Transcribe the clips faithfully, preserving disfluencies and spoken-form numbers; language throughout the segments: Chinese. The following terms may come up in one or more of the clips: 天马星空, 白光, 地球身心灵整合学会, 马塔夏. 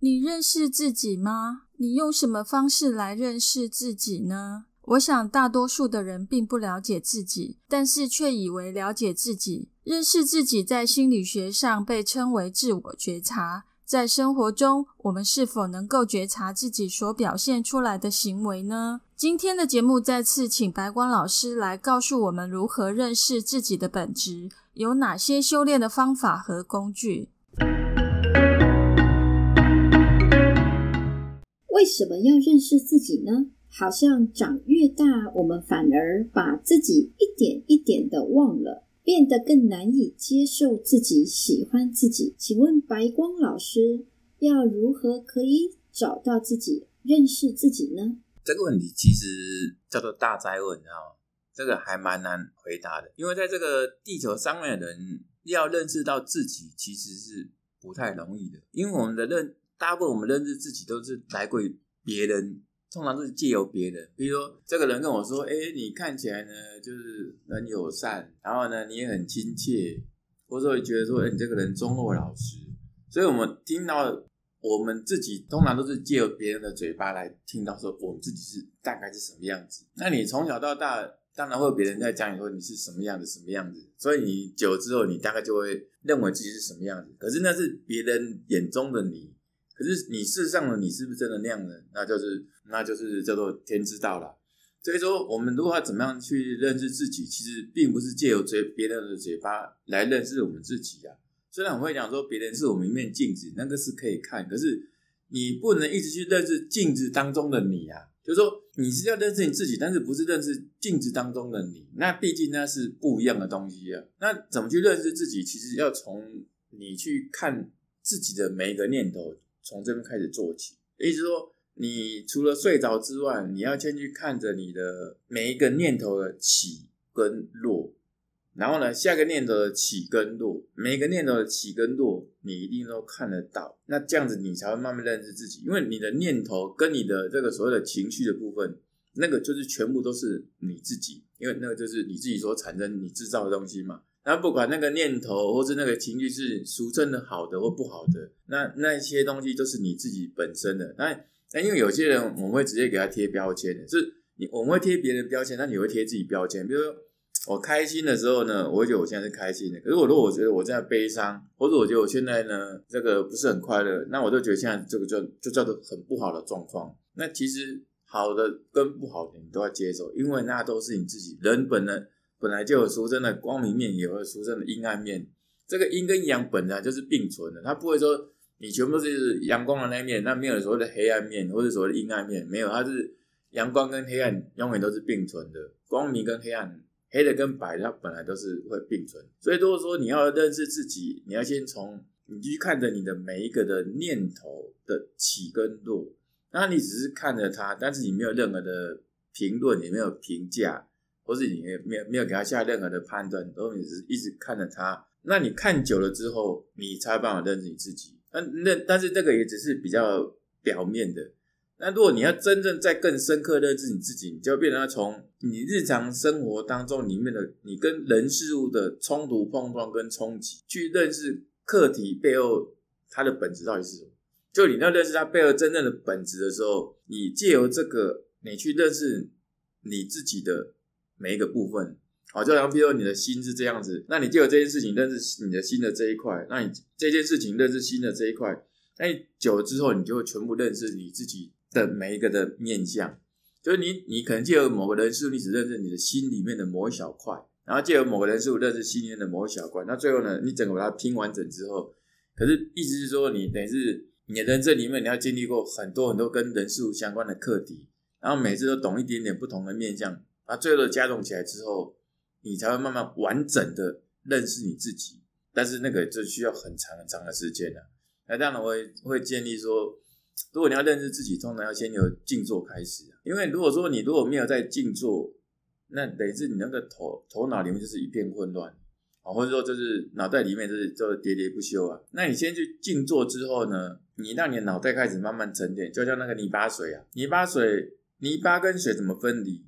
你认识自己吗？你用什么方式来认识自己呢？我想大多数的人并不了解自己，但是却以为了解自己。认识自己在心理学上被称为自我觉察。在生活中，我们是否能够觉察自己所表现出来的行为呢？今天的节目再次请白光老师来告诉我们如何认识自己的本质，有哪些修炼的方法和工具。为什么要认识自己呢？好像长越大，我们反而把自己一点一点的忘了，变得更难以接受自己，喜欢自己。请问白光老师，要如何可以找到自己，认识自己呢？这个问题其实叫做大哉问，你知道吗？这个还蛮难回答的，因为在这个地球上面的人要认识到自己，其实是不太容易的，因为我们的认大部分我们认识自己都是来过于别人，通常都是借由别人。比如说这个人跟我说，诶，你看起来呢就是很友善，然后呢你也很亲切，或者说觉得说，诶，你这个人忠厚老实。所以我们听到我们自己通常都是借由别人的嘴巴来听到说我们自己是大概是什么样子。那你从小到大当然会有别人在讲你说你是什么样子什么样子，所以你久之后你大概就会认为自己是什么样子，可是那是别人眼中的你，可是你事实上的你是不是真的那样的，那就是那就是叫做天知道啦。所以说我们如果要怎么样去认识自己，其实并不是借由别人的嘴巴来认识我们自己啊。虽然我会讲说别人是我们一面镜子，那个是可以看，可是你不能一直去认识镜子当中的你啊。就是说你是要认识你自己，但是不是认识镜子当中的你，那毕竟那是不一样的东西啊。那怎么去认识自己，其实要从你去看自己的每一个念头，从这边开始做起。意思说你除了睡着之外，你要先去看着你的每一个念头的起跟落，然后呢下个念头的起跟落，每一个念头的起跟落你一定都看得到，那这样子你才会慢慢认识自己。因为你的念头跟你的这个所谓的情绪的部分，那个就是全部都是你自己，因为那个就是你自己所产生你制造的东西嘛。那不管那个念头或是那个情绪是俗称的好的或不好的，那那些东西都是你自己本身的。那那因为有些人我们会直接给他贴标签，是你我们会贴别人标签，那你会贴自己标签。比如说我开心的时候呢，我会觉得我现在是开心的，可是我如果我觉得我现在悲伤，或者我觉得我现在呢这个不是很快乐，那我就觉得现在这个就就叫做很不好的状况。那其实好的跟不好的你都要接受，因为那都是你自己人本的。本来就有俗称的光明面，也有俗称的阴暗面。这个阴跟阳本来就是并存的，它不会说你全部都是阳光的那一面，那没有所谓的黑暗面或者所谓的阴暗面，没有，它是阳光跟黑暗永远都是并存的，光明跟黑暗，黑的跟白的，它本来都是会并存。所以如果说你要认识自己，你要先从你去看着你的每一个的念头的起跟落，那你只是看着它，但是你没有任何的评论，也没有评价，或是你没有没有给他下任何的判断，都你只是一直看着他。那你看久了之后，你才有办法认识你自己。但但是这个也只是比较表面的。那如果你要真正再更深刻认识你自己，你就变成要从你日常生活当中里面的你跟人事物的冲突碰撞跟冲击，去认识客体背后它的本质到底是什么。就你要认识它背后真正的本质的时候，你借由这个，你去认识你自己的每一个部分。好，就像比如说你的心是这样子，那你就有这件事情认识你的心的这一块，那你这件事情认识心的这一块，那你久了之后，你就会全部认识你自己的每一个的面向。就是你你可能借由某个人事物，你只认识你的心里面的某一小块，然后借由某个人事物认识心里面的某一小块，那最后呢，你整个把它拼完整之后，可是意思是说你等于是你的人生里面你要经历过很多很多跟人事物相关的课题，然后每次都懂一点点不同的面向，把最后的加重起来之后，你才会慢慢完整的认识你自己。但是那个就需要很长很长的时间了、啊。那当然我会建议说，如果你要认识自己，通常要先由静坐开始，因为如果说你如果没有在静坐，那等于是你那个头头脑里面就是一片混乱，或者说就是脑袋里面就是就喋喋不休啊。那你先去静坐之后呢，你让你的脑袋开始慢慢沉淀，就像那个泥巴水啊，泥巴水泥巴跟水怎么分离？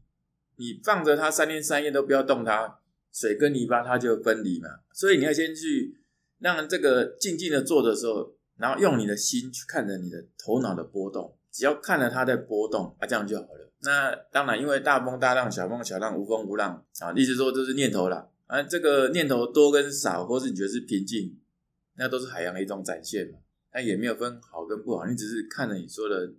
你放着它三天三夜都不要动它，水跟泥巴它就分离嘛。所以你要先去让这个静静的坐的时候，然后用你的心去看着你的头脑的波动，只要看着它在波动啊，这样就好了。那当然因为大风大浪，小风小浪，无风无浪啊，意思说就是念头啦。啊，这个念头多跟少，或是你觉得是平静，那都是海洋的一种展现嘛。那也没有分好跟不好，你只是看了你说的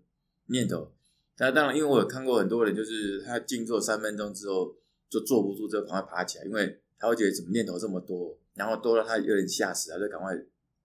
念头。那当然因为我有看过很多人，就是他静坐三分钟之后就坐不住，就赶快爬起来，因为他会觉得怎么念头这么多，然后多到他有点吓死，他就赶快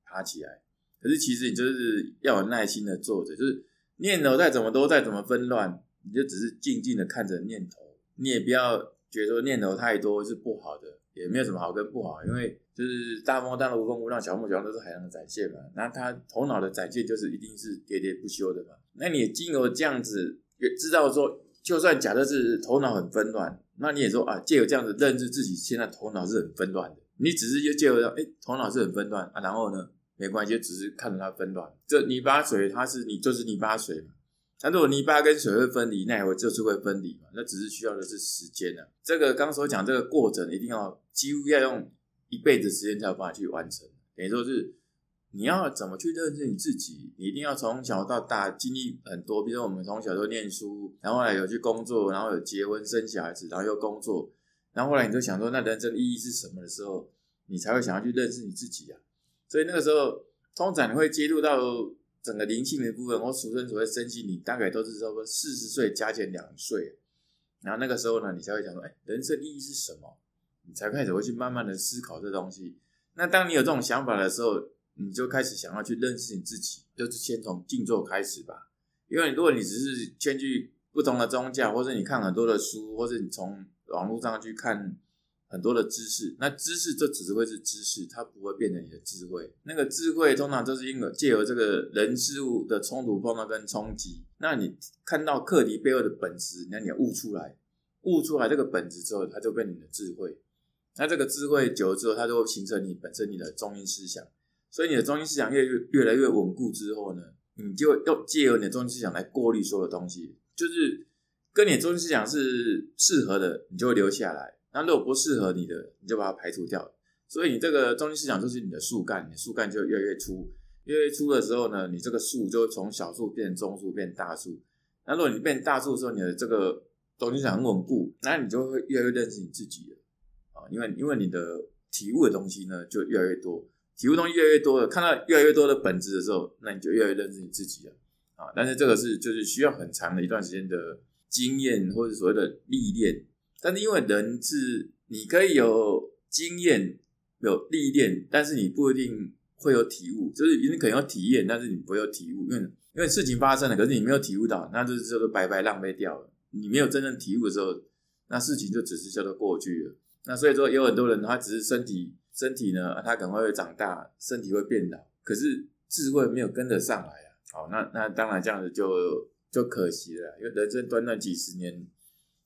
爬起来。可是其实你就是要有耐心的坐着，就是念头再怎么多再怎么纷乱，你就只是静静的看着念头，你也不要觉得说念头太多是不好的，也没有什么好跟不好，因为就是大风大浪无风无浪，小风小浪都是海洋的展现嘛。那他头脑的展现就是一定是喋喋不休的嘛。那你也经由这样子也知道说，就算假设是头脑很纷乱，那你也说啊，借由这样子认识自己，现在头脑是很纷乱的。你只是就借由哎、欸，头脑是很纷乱啊，然后呢没关系，就只是看着它纷乱。这泥巴水它是你就是泥巴水嘛。那如果泥巴跟水会分离，那也就是会分离嘛。那只是需要的是时间啊。这个刚所讲这个过程，一定要几乎要用一辈子时间才有办法去完成。等于说是你要怎么去认识你自己，你一定要从小到大经历很多。比如说我们从小就念书，然后后来有去工作，然后有结婚生小孩子，然后又工作，然后后来你就想说，那人生意义是什么的时候，你才会想要去认识你自己啊。所以那个时候，通常你会接触到整个灵性的部分，或俗称所谓身心灵，大概都是差不多四十岁加减两岁，然后那个时候呢，你才会想说，哎、欸，人生意义是什么？你才开始会去慢慢的思考这东西。那当你有这种想法的时候，你就开始想要去认识你自己，就是先从静坐开始吧。因为如果你只是先去不同的宗教，或是你看很多的书，或是你从网络上去看很多的知识，那知识就只是会是知识，它不会变成你的智慧。那个智慧通常就是因为借由这个人事物的冲突碰撞跟冲击，那你看到课题背后的本质，那你要悟出来，悟出来这个本质之后，它就变你的智慧。那这个智慧久了之后，它就会形成你本身你的中心思想。所以你的中心思想 越, 越来越稳固之后呢，你就要借由你的中心思想来过滤所有东西，就是跟你的中心思想是适合的，你就会留下来。那如果不适合你的，你就把它排除掉。所以你这个中心思想就是你的树干，你的树干就越来越粗，越来越粗的时候呢，你这个树就从小树变成中树，变大树。那如果你变大树的时候，你的这个中心思想很稳固，那你就会越来越认识你自己了啊，因为因为你的体悟的东西呢就越来越多，体悟东西越来越多了，看到越来越多的本质的时候，那你就越来越认识你自己了啊。但是这个是就是需要很长的一段时间的经验或者所谓的历练。但是因为人是你可以有经验有历练，但是你不一定会有体悟，就是你可能有体验，但是你不会有体悟，因为因为事情发生了，可是你没有体悟到，那就是就是白白浪费掉了。你没有真正体悟的时候，那事情就只是叫做过去了。那所以说有很多人他只是身体身体呢，他可能会长大，身体会变老，可是智慧没有跟得上来啊。好，那那当然这样子就就可惜了，因为人生短短几十年。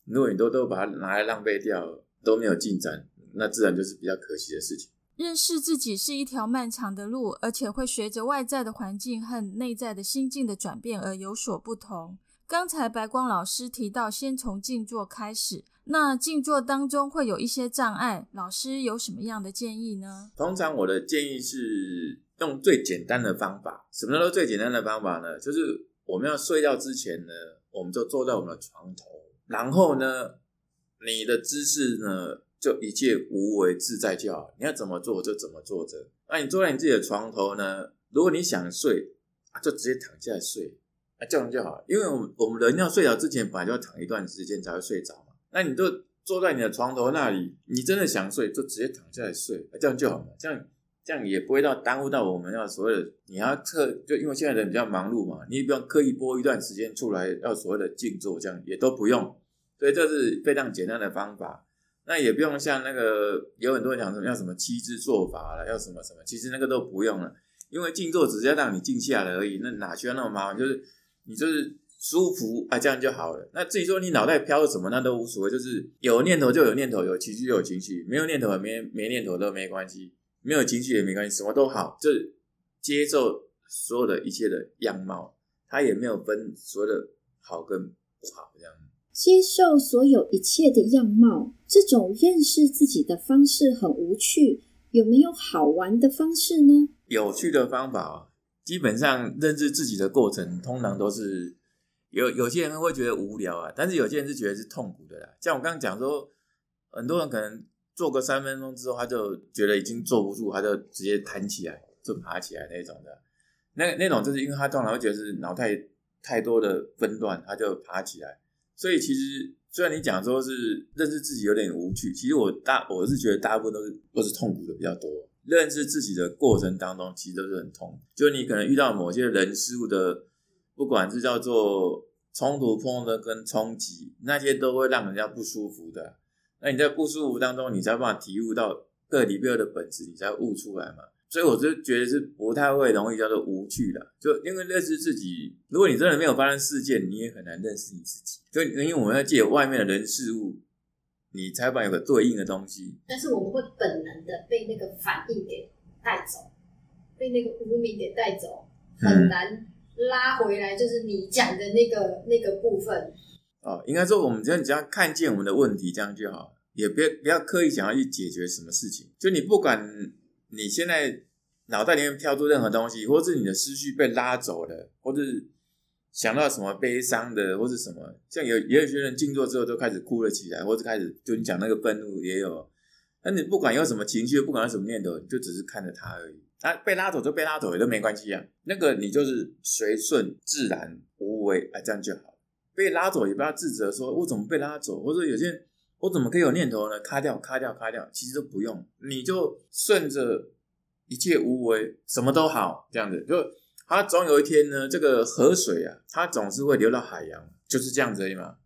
如果你都都把它拿来浪费掉，都没有进展，那自然就是比较可惜的事情。认识自己是一条漫长的路，而且会随着外在的环境和内在的心境的转变而有所不同。刚才白光老师提到先从静坐开始，那静坐当中会有一些障碍，老师有什么样的建议呢？通常我的建议是用最简单的方法。什么叫做最简单的方法呢？就是我们要睡觉之前呢，我们就坐在我们的床头，然后呢，你的姿势呢，就一切无为自在就好。你要怎么做就怎么做着。那你坐在你自己的床头呢，如果你想睡，啊、就直接躺下来睡，啊，这样就好。因为我们我们人要睡着之前，本来就要躺一段时间才会睡着嘛。那你就坐在你的床头那里，你真的想睡就直接躺下来睡，啊，这样就好嘛。这样这样也不会到耽误到我们要所谓的你要特就因为现在人比较忙碌嘛，你不用刻意拨一段时间出来要所谓的静坐，这样也都不用。所以这是非常简单的方法，那也不用像那个有很多人讲什么要什么七支做法了，要什么什么，其实那个都不用了。因为静坐只是要让你静下来而已，那哪需要那么麻烦？就是你就是舒服啊，这样就好了。那至于说你脑袋飘什么，那都无所谓，就是有念头就有念头，有情绪就有情绪，没有念头也没没念头都没关系，没有情绪也没关系，什么都好，就是接受所有的一切的样貌，它也没有分所有的好跟不好这样。接受所有一切的样貌，这种认识自己的方式很无趣，有没有好玩的方式呢？有趣的方法，基本上认识自己的过程通常都是有有些人会觉得无聊啊，但是有些人是觉得是痛苦的啦。像我刚刚讲说，很多人可能做个三分钟之后，他就觉得已经坐不住，他就直接弹起来，就爬起来那种的。那那种就是因为他通常会觉得是脑袋太多的纷乱，他就爬起来。所以其实虽然你讲说是认识自己有点无趣，其实我大我是觉得大部分都是都是痛苦的比较多。认识自己的过程当中，其实都是很痛苦。就你可能遇到某些人事物的，不管是叫做冲突、碰撞跟冲击，那些都会让人家不舒服的。那你在不舒服当中，你才有办法体悟到个体背后的本质，你才悟出来嘛。所以我就觉得是不太会容易叫做无趣啦，就因为认识自己，如果你真的没有发生事件，你也很难认识你自己。就因为我们要借外面的人事物，你才把有个对应的东西。但是我们会本能的被那个反应给带走，被那个无名给带走，很难拉回来。就是你讲的那个那个部分。哦，应该说我们只要只要看见我们的问题，这样就好了，也不要不要刻意想要去解决什么事情。就你不管。你现在脑袋里面飘出任何东西，或是你的思绪被拉走了，或是想到什么悲伤的，或是什么，像有也有些人静坐之后就开始哭了起来，或是开始就你讲那个愤怒也有，那你不管有什么情绪，不管有什么念头，你就只是看着它而已。啊，被拉走就被拉走也都没关系啊，那个你就是随顺自然无为啊，这样就好。被拉走也不要自责说我怎么被拉走，或者有些人。我怎么可以有念头呢？卡掉，卡掉，卡掉，其实都不用，你就顺着一切无为，什么都好，这样子。就它总有一天呢，这个河水啊，它总是会流到海洋，就是这样子而已嘛。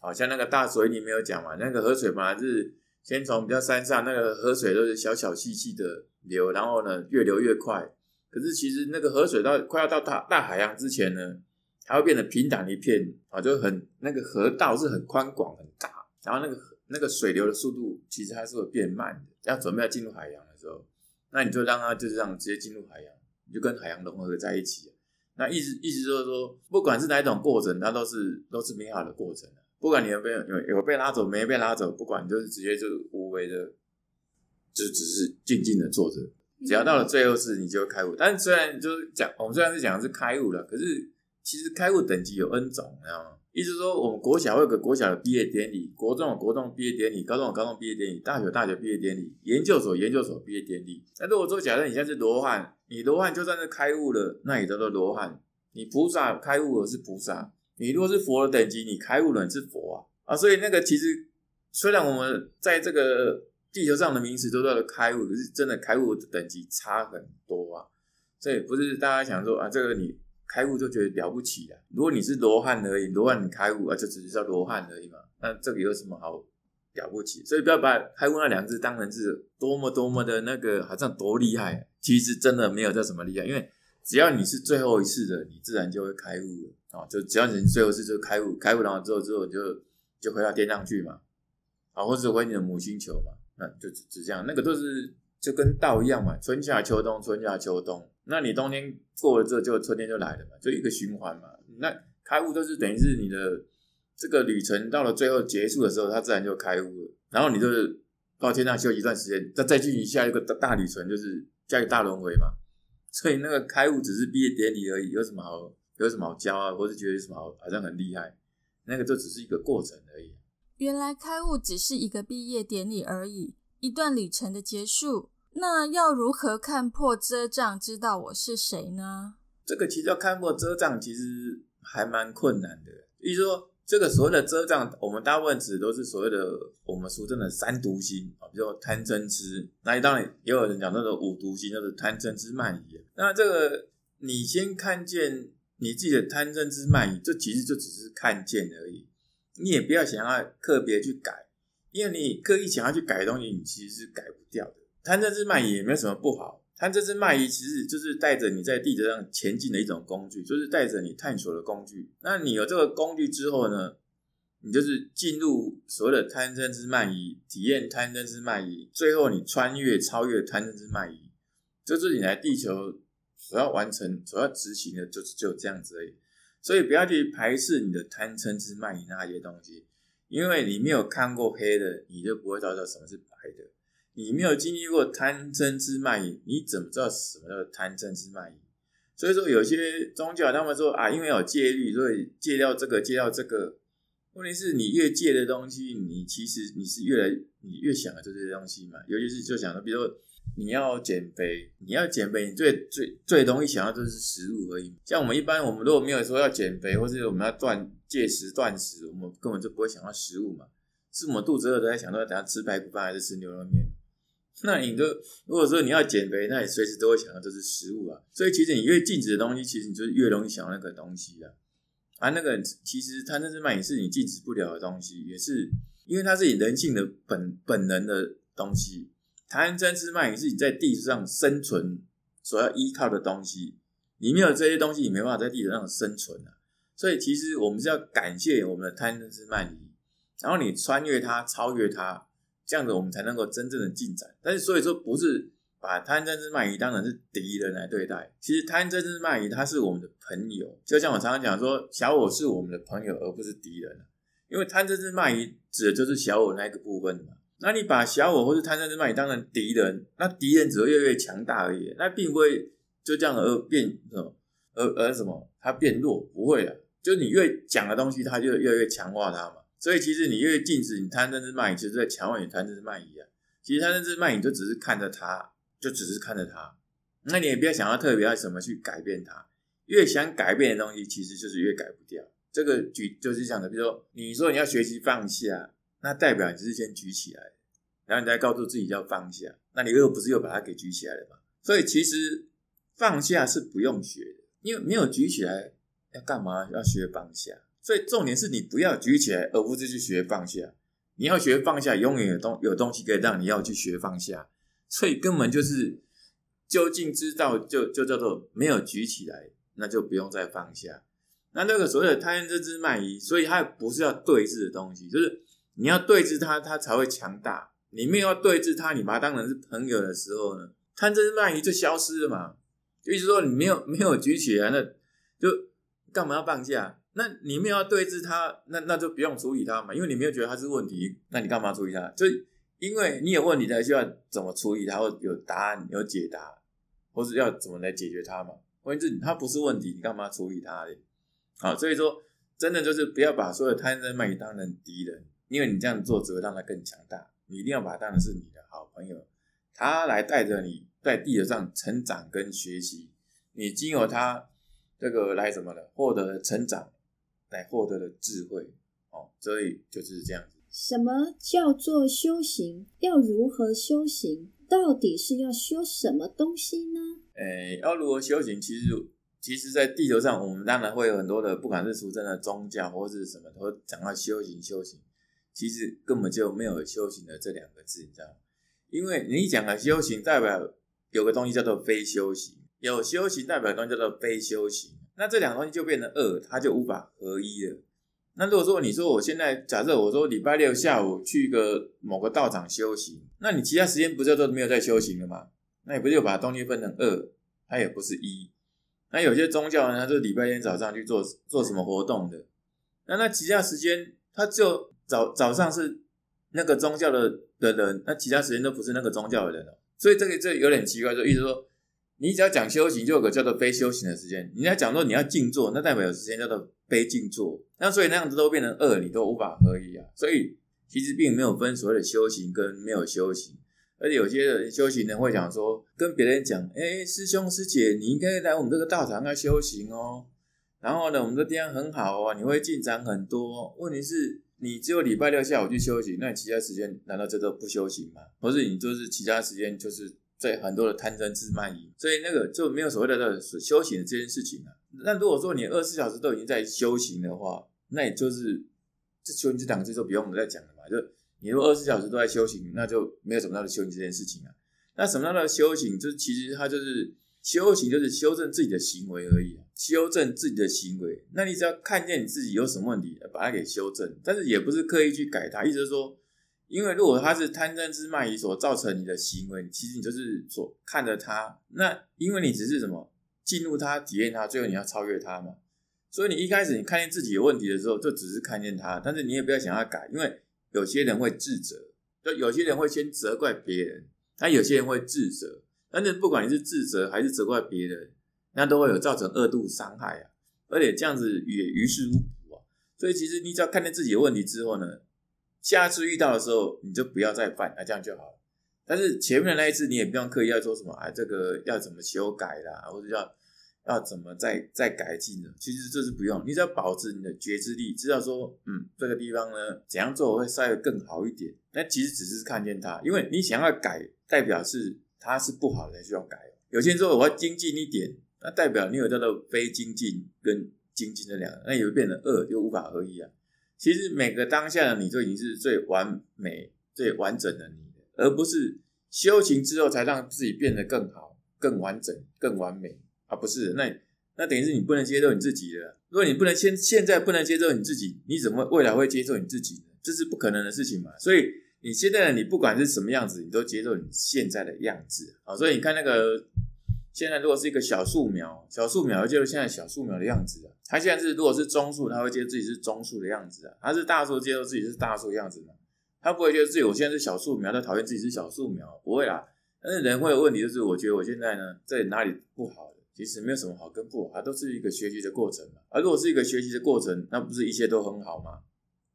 好像那个大水你没有讲嘛，那个河水本来是先从比较山上，那个河水都是小小细细的流，然后呢越流越快。可是其实那个河水到快要到大大海洋之前呢，它会变得平坦一片啊，就很那个河道是很宽广很大，然后那个。那个水流的速度其实它是会变慢的，要准备要进入海洋的时候，那你就让它就是让直接进入海洋，你就跟海洋融合在一起了。那意思意思就是说，不管是哪一种过程，它都是都是美好的过程的。不管你有被有有被拉走，没被拉走，不管你就是直接就是无为的，就只是静静的坐着。只要到了最后是你就会开悟。但是虽然就是讲，我们虽然是讲的是开悟了，可是其实开悟等级有 N 种，你知道吗？意思说，我们国小会有个国小的毕业典礼，国中有国中毕业典礼，高中有高中毕业典礼，大学大学毕业典礼，研究所研究所毕业典礼。那如果说假设你现在是罗汉，你罗汉就算是开悟了，那也叫做罗汉；你菩萨开悟了是菩萨；你如果是佛的等级，你开悟了你是佛啊啊！所以那个其实虽然我们在这个地球上的名词都叫做开悟，可是真的开悟的等级差很多啊。所以不是大家想说啊，这个你。开悟就觉得了不起了，如果你是罗汉而已，罗汉你开悟啊，就只是叫罗汉而已嘛，那这个有什么好了不起？所以不要把开悟那两字当成是多么多么的那个好像多厉害，其实真的没有叫什么厉害，因为只要你是最后一次的，你自然就会开悟了啊、哦，就只要你最后一次就开悟，开悟然后之后之后就就回到天上去嘛，啊，或者回你的母星球嘛，那就只这样，那个都是就跟道一样嘛，春夏秋冬，春夏秋冬。那你冬天过了之后，就春天就来了嘛，就一个循环嘛。那开悟就是等于是你的这个旅程到了最后结束的时候，它自然就开悟了。然后你就是到天上休息一段时间，再再去下一个大旅程，就是下一个大轮回嘛。所以那个开悟只是毕业典礼而已，有什么好有什么好骄傲，或是觉得有什么好好像很厉害，那个就只是一个过程而已。原来开悟只是一个毕业典礼而已，一段旅程的结束。那要如何看破遮障，知道我是谁呢？这个其实要看破遮障，其实还蛮困难的。意思说，这个所谓的遮障，我们大部分指都是所谓的我们俗称的三毒心啊，比如说贪嗔痴。那当然也有人讲那种五毒心，就是贪嗔痴慢疑。那这个你先看见你自己的贪嗔痴慢疑，这其实就只是看见而已，你也不要想要特别去改，因为你刻意想要去改的东西，你其实是改不掉的。贪嗔痴慢疑也没有什么不好，它这支脉仪其实就是带着你在地球上前进的一种工具，就是带着你探索的工具。那你有这个工具之后呢，你就是进入所谓的贪嗔痴慢疑，体验贪嗔痴慢疑，最后你穿越超越贪嗔痴慢疑，就是你来地球所要完成所要执行的就是就这样子而已。所以不要去排斥你的贪嗔痴慢疑那些东西，因为你没有看过黑的，你就不会知道什么是白的。你没有经历过贪嗔痴慢疑，你怎么知道什么叫贪嗔痴慢疑？所以说有些宗教他们说啊，因为有戒律，所以戒掉这个戒掉这个。问题是你越戒的东西，你其实你是越来你越想的这些东西嘛。尤其是就想说，比如说你要减肥，你要减肥，你最最最容易想到就是食物而已。像我们一般，我们如果没有说要减肥，或是我们要断戒食断食，我们根本就不会想到食物嘛。是我们肚子饿的在想到等下吃排骨饭还是吃牛肉面。那你就如果说你要减肥，那你随时都会想到就是食物啊。所以其实你越禁止的东西，其实你就越容易想到那个东西啊。啊，那个其实贪嗔痴慢疑是你禁止不了的东西，也是因为它是你人性的本本能的东西。贪嗔痴慢疑是你在地球上生存所要依靠的东西，你没有这些东西，你没办法在地球上生存啊。所以其实我们是要感谢我们的贪嗔痴慢疑，然后你穿越它，超越它，这样子我们才能够真正的进展。但是所以说不是把贪嗔痴慢疑当成是敌人来对待，其实贪嗔痴慢疑它是我们的朋友，就像我常常讲说小我是我们的朋友而不是敌人，因为贪嗔痴慢疑指的就是小我那一个部分嘛。那你把小我或是贪嗔痴慢疑当成敌人，那敌人只会越来越强大而已，那并不会就这样而变而而什么它变弱，不会啦，就是你越讲的东西它就越来越强化它嘛。所以其实你越禁止你贪嗔痴慢疑，其实在强化你贪嗔痴慢疑啊。其实贪嗔痴慢疑就只是看着它，就只是看着它，那你也不要想要特别要怎么去改变它。越想改变的东西，其实就是越改不掉。这个举就是讲的，比如说你说你要学习放下，那代表你是先举起来，然后你再告诉自己要放下，那你又不是又把它给举起来了嘛？所以其实放下是不用学的，因为没有举起来，要干嘛要学放下？所以重点是你不要举起来，而不是去学放下。你要学放下，永远有东有东西可以让你要去学放下。所以根本就是究竟知道就就叫做没有举起来，那就不用再放下。那这个所谓的贪嗔痴慢疑，所以它不是要对峙的东西，就是你要对峙它，它才会强大。你没有要对峙它，你把它当成是朋友的时候呢，贪嗔痴慢疑就消失了嘛。就意思说你没有没有举起来，那就干嘛要放下？那你没有要对峙它，那那就不用处理它嘛，因为你没有觉得它是问题，那你干嘛处理它？就因为你有问题才需要怎么处理它，或有答案有解答，或是要怎么来解决它嘛。关键是它不是问题，你干嘛处理它嘞？好，所以说真的就是不要把所有贪嗔慢疑当成敌人，因为你这样做只会让它更强大。你一定要把它当成是你的好朋友，它来带着你在地球上成长跟学习，你经由它这个来什么呢？获得了成长，来获得了智慧。哦，所以就是这样子。什么叫做修行？要如何修行？到底是要修什么东西呢？诶、欸，要如何修行？其实，其实在地球上，我们当然会有很多的，不管是俗称的宗教或是什么，都讲到修行。修行其实根本就没有修行的这两个字，你知道吗？因为你讲的修行，代表有个东西叫做非修行，有修行代表的东西叫做非修行。那这两个东西就变成二，它就无法合一了。那如果说你说我现在假设我说礼拜六下午去个某个道场修行，那你其他时间不是都没有在修行了吗？那你不就把东西分成二，它也不是一。那有些宗教呢，他就礼拜天早上去做做什么活动的，那那其他时间他就早早上是那个宗教的的人，那其他时间都不是那个宗教的人了。所以这个这有点奇怪，就意思说你只要讲修行，就有个叫做非修行的时间；你要讲说你要静坐，那代表有时间叫做非静坐。那所以那样子都变成二，你都无法合一啊。所以其实并没有分所谓的修行跟没有修行，而且有些人修行人会讲说，跟别人讲，哎、欸，师兄师姐，你应该来我们这个道场要修行哦。然后呢，我们这地方很好哦，你会进展很多。问题是，你只有礼拜六下午去修行，那你其他时间难道这都不修行吗？或是你就是其他时间就是？所以很多的贪嗔痴慢疑，所以那个就没有所谓的修行的这件事情啊。那如果说你二十四小时都已经在修行的话，那也就是这修行这两个字就不用我们再讲了嘛。就你如果二十四小时都在修行，那就没有什么到的修行这件事情啊。那什么样的修行，就其实它就是修行，就是修正自己的行为而已，修正自己的行为。那你只要看见你自己有什么问题，把它给修正，但是也不是刻意去改它。意思就是说，因为如果它是贪嗔痴慢疑所造成你的行为，其实你就是所看着它，那因为你只是什么进入它、体验它，最后你要超越它嘛。所以你一开始你看见自己有问题的时候，就只是看见它，但是你也不要想要改，因为有些人会自责，就有些人会先责怪别人，那有些人会自责，但是不管你是自责还是责怪别人，那都会有造成二度伤害啊，而且这样子也于事无补啊。所以其实你只要看见自己的问题之后呢，下次遇到的时候你就不要再犯啊，这样就好了。但是前面的那一次你也不用刻意要说什么啊，这个要怎么修改啦，或者要要怎么再再改进呢？其实这是不用，你只要保持你的觉知力，知道说，嗯，这个地方呢，怎样做会稍微更好一点。那其实只是看见它，因为你想要改，代表是它是不好的，需要改。有些人说我要精进一点，那代表你有叫做非精进跟精进这两个，那也会变成恶，就无法合一啊。其实每个当下的你就已经是最完美、最完整的你了，而不是修行之后才让自己变得更好、更完整、更完美。啊，不是，那那等于是你不能接受你自己了。如果你不能现现在不能接受你自己，你怎么未来会接受你自己呢？这是不可能的事情嘛。所以你现在的你不管是什么样子，你都接受你现在的样子啊。所以你看那个现在如果是一个小树苗，小树苗会接受现在小树苗的样子啊。它现在是如果是中树，它会接受自己是中树的样子啊。它是大树，接受自己是大树的样子嘛。它不会觉得自己我现在是小树苗，它讨厌自己是小树苗，不会啦。但是人会有问题，就是我觉得我现在呢，在哪里不好。其实没有什么好跟不好，它都是一个学习的过程嘛。而如果是一个学习的过程，那不是一切都很好吗？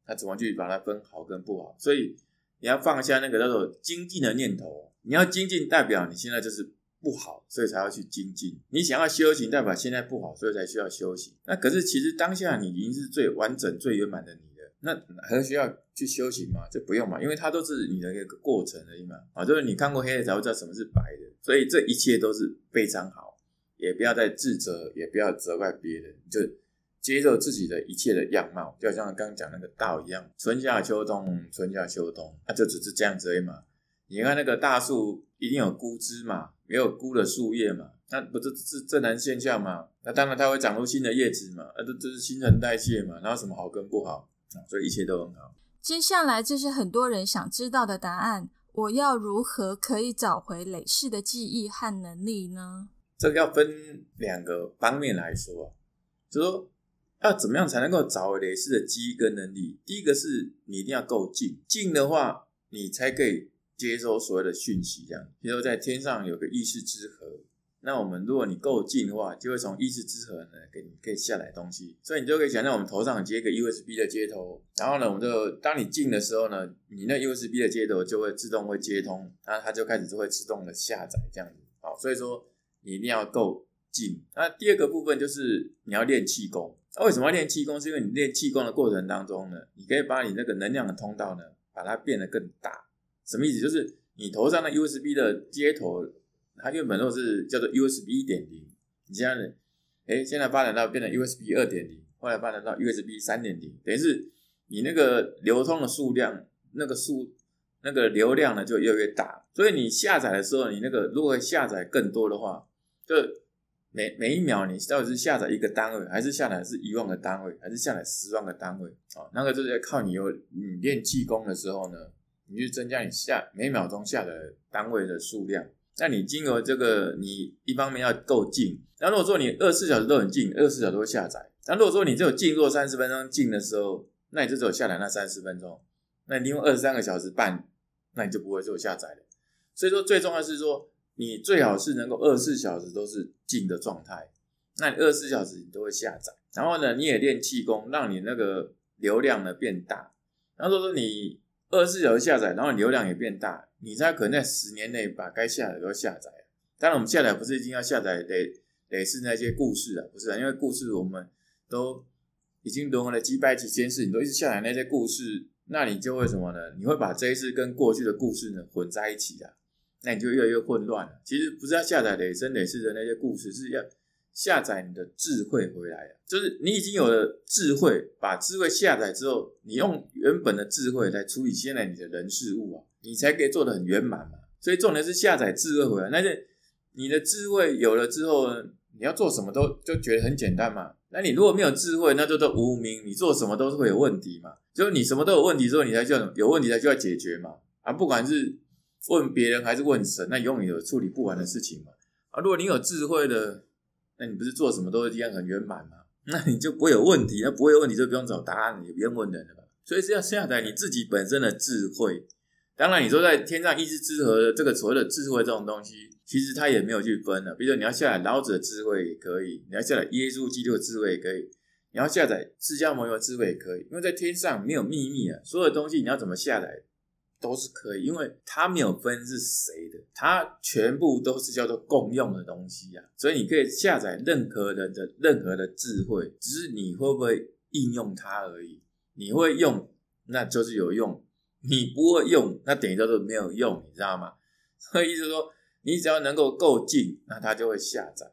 那怎么去把它分好跟不好？所以你要放下那个叫做精进的念头。你要精进，代表你现在就是不好，所以才要去精进。你想要修行，代表现在不好，所以才需要修行。那可是其实当下你已经是最完整、最圆满的你了，那还需要去修行吗？这不用嘛，因为它都是你的一个过程而已嘛。啊，就是你看过黑的才会知道什么是白的，所以这一切都是非常好。也不要再自责，也不要责怪别人，就接受自己的一切的样貌，就像刚刚讲那个道一样，春夏秋冬，春夏秋冬，那、啊、就只是这样子而已嘛。你看那个大树一定有枯枝嘛，没有枯的树叶嘛，那不是是自然现象嘛？那当然它会长出新的叶子嘛，那、啊、这这是新陈代谢嘛，哪有什么好跟不好、啊？所以一切都很好。接下来这是很多人想知道的答案：我要如何可以找回累世的记忆和能力呢？这个要分两个方面来说啊，就说要怎么样才能够找回累世的记忆跟能力。第一个是你一定要够静，静的话你才可以接收所有的讯息，这样比如在天上有个意识之河，那我们如果你够静的话，就会从意识之河呢给你可以下来东西。所以你就可以想象我们头上接一个 U S B 的接头，然后呢我们就当你静的时候呢，你那 U S B 的接头就会自动会接通，然后它就开始就会自动的下载这样子。好，所以说你一定要够静。那第二个部分就是你要练气功。那为什么要练气功？是因为你练气功的过程当中呢，你可以把你那个能量的通道呢，把它变得更大。什么意思？就是你头上的 U S B 的接头，它原本都是叫做 U S B 一点零， 你现在诶现在发展到变成 U S B 二点零， 后来发展到 U S B 三点零， 等于是你那个流通的数量，那个数那个流量呢就越来越大。所以你下载的时候，你那个如果下载更多的话，就每每一秒你到底是下载一个单位，还是下载是一万个单位，还是下载十万个单位啊、哦？那个就是靠你有你练气功的时候呢，你去增加你下每秒钟下载单位的数量。那你经由这个，你一方面要够静。那如果说你二十四小时都很静，二十四小时都会下载。那如果说你只有静坐三十分钟静的时候，那你就只有下载那三十分钟，那你利用二十三个小时半，那你就不会做下载了。所以说最重要的是说，你最好是能够二十四小时都是静的状态，那你二十四小时你都会下载。然后呢，你也练气功，让你那个流量呢变大。然后说你二十四小时下载，然后流量也变大，你才可能在十年内把该下载都下载。当然我们下载不是一定要下载累累世那些故事啊，不是啊，因为故事我们都已经轮回了几百几千世，你都一直下载那些故事，那你就会什么呢？你会把这一世跟过去的故事呢混在一起啊。那你就越来越混乱了。其实不是要下载累生累世的那些故事，是要下载你的智慧回来了。就是你已经有了智慧，把智慧下载之后，你用原本的智慧来处理现在你的人事物啊，你才可以做得很圆满嘛。所以重点是下载智慧回来。但是你的智慧有了之后，你要做什么都就觉得很简单嘛。那你如果没有智慧，那就都无明，你做什么都是会有问题嘛。就你什么都有问题之后，你才就有问题才就要解决嘛。啊，不管是问别人还是问神，那永远有处理不完的事情嘛。啊，如果你有智慧的，那你不是做什么都一样很圆满嘛？那你就不会有问题，那不会有问题就不用找答案，也不用问人了嘛。所以是要下载你自己本身的智慧。当然，你说在天上意识之河的这个所谓的智慧这种东西，其实它也没有去分了。比如说你要下载老子的智慧也可以，你要下载耶稣基督的智慧也可以，你要下载释迦牟尼的智慧也可以。因为在天上没有秘密啊，所有的东西你要怎么下载都是可以，因为它没有分是谁的，它全部都是叫做共用的东西啊。所以你可以下载任何人的任何的智慧，只是你会不会应用它而已。你会用，那就是有用。你不会用，那等于叫做没有用，你知道吗？所以意思是说，你只要能够够近，那它就会下载。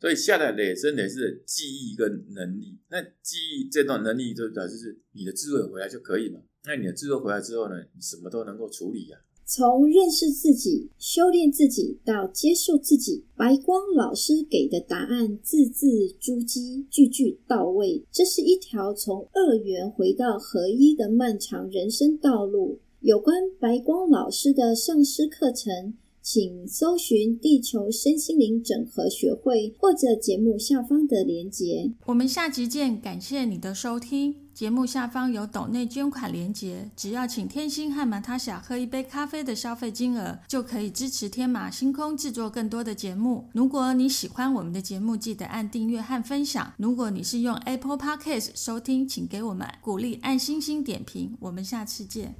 所以下载累生累世的记忆跟能力，那记忆这段能力就表示是你的智慧回来就可以嘛。那你的智慧回来之后呢，你什么都能够处理啊。从认识自己、修炼自己到接受自己，白光老师给的答案字字珠玑，句句到位。这是一条从二元回到合一的漫长人生道路。有关白光老师的上师课程，请搜寻地球身心灵整合学会或者节目下方的连结。我们下集见，感谢你的收听。节目下方有斗内捐款连结，只要请天星和马塔夏喝一杯咖啡的消费金额，就可以支持天马星空制作更多的节目。如果你喜欢我们的节目，记得按订阅和分享。如果你是用 Apple Podcast 收听，请给我们鼓励，按星星点评。我们下次见。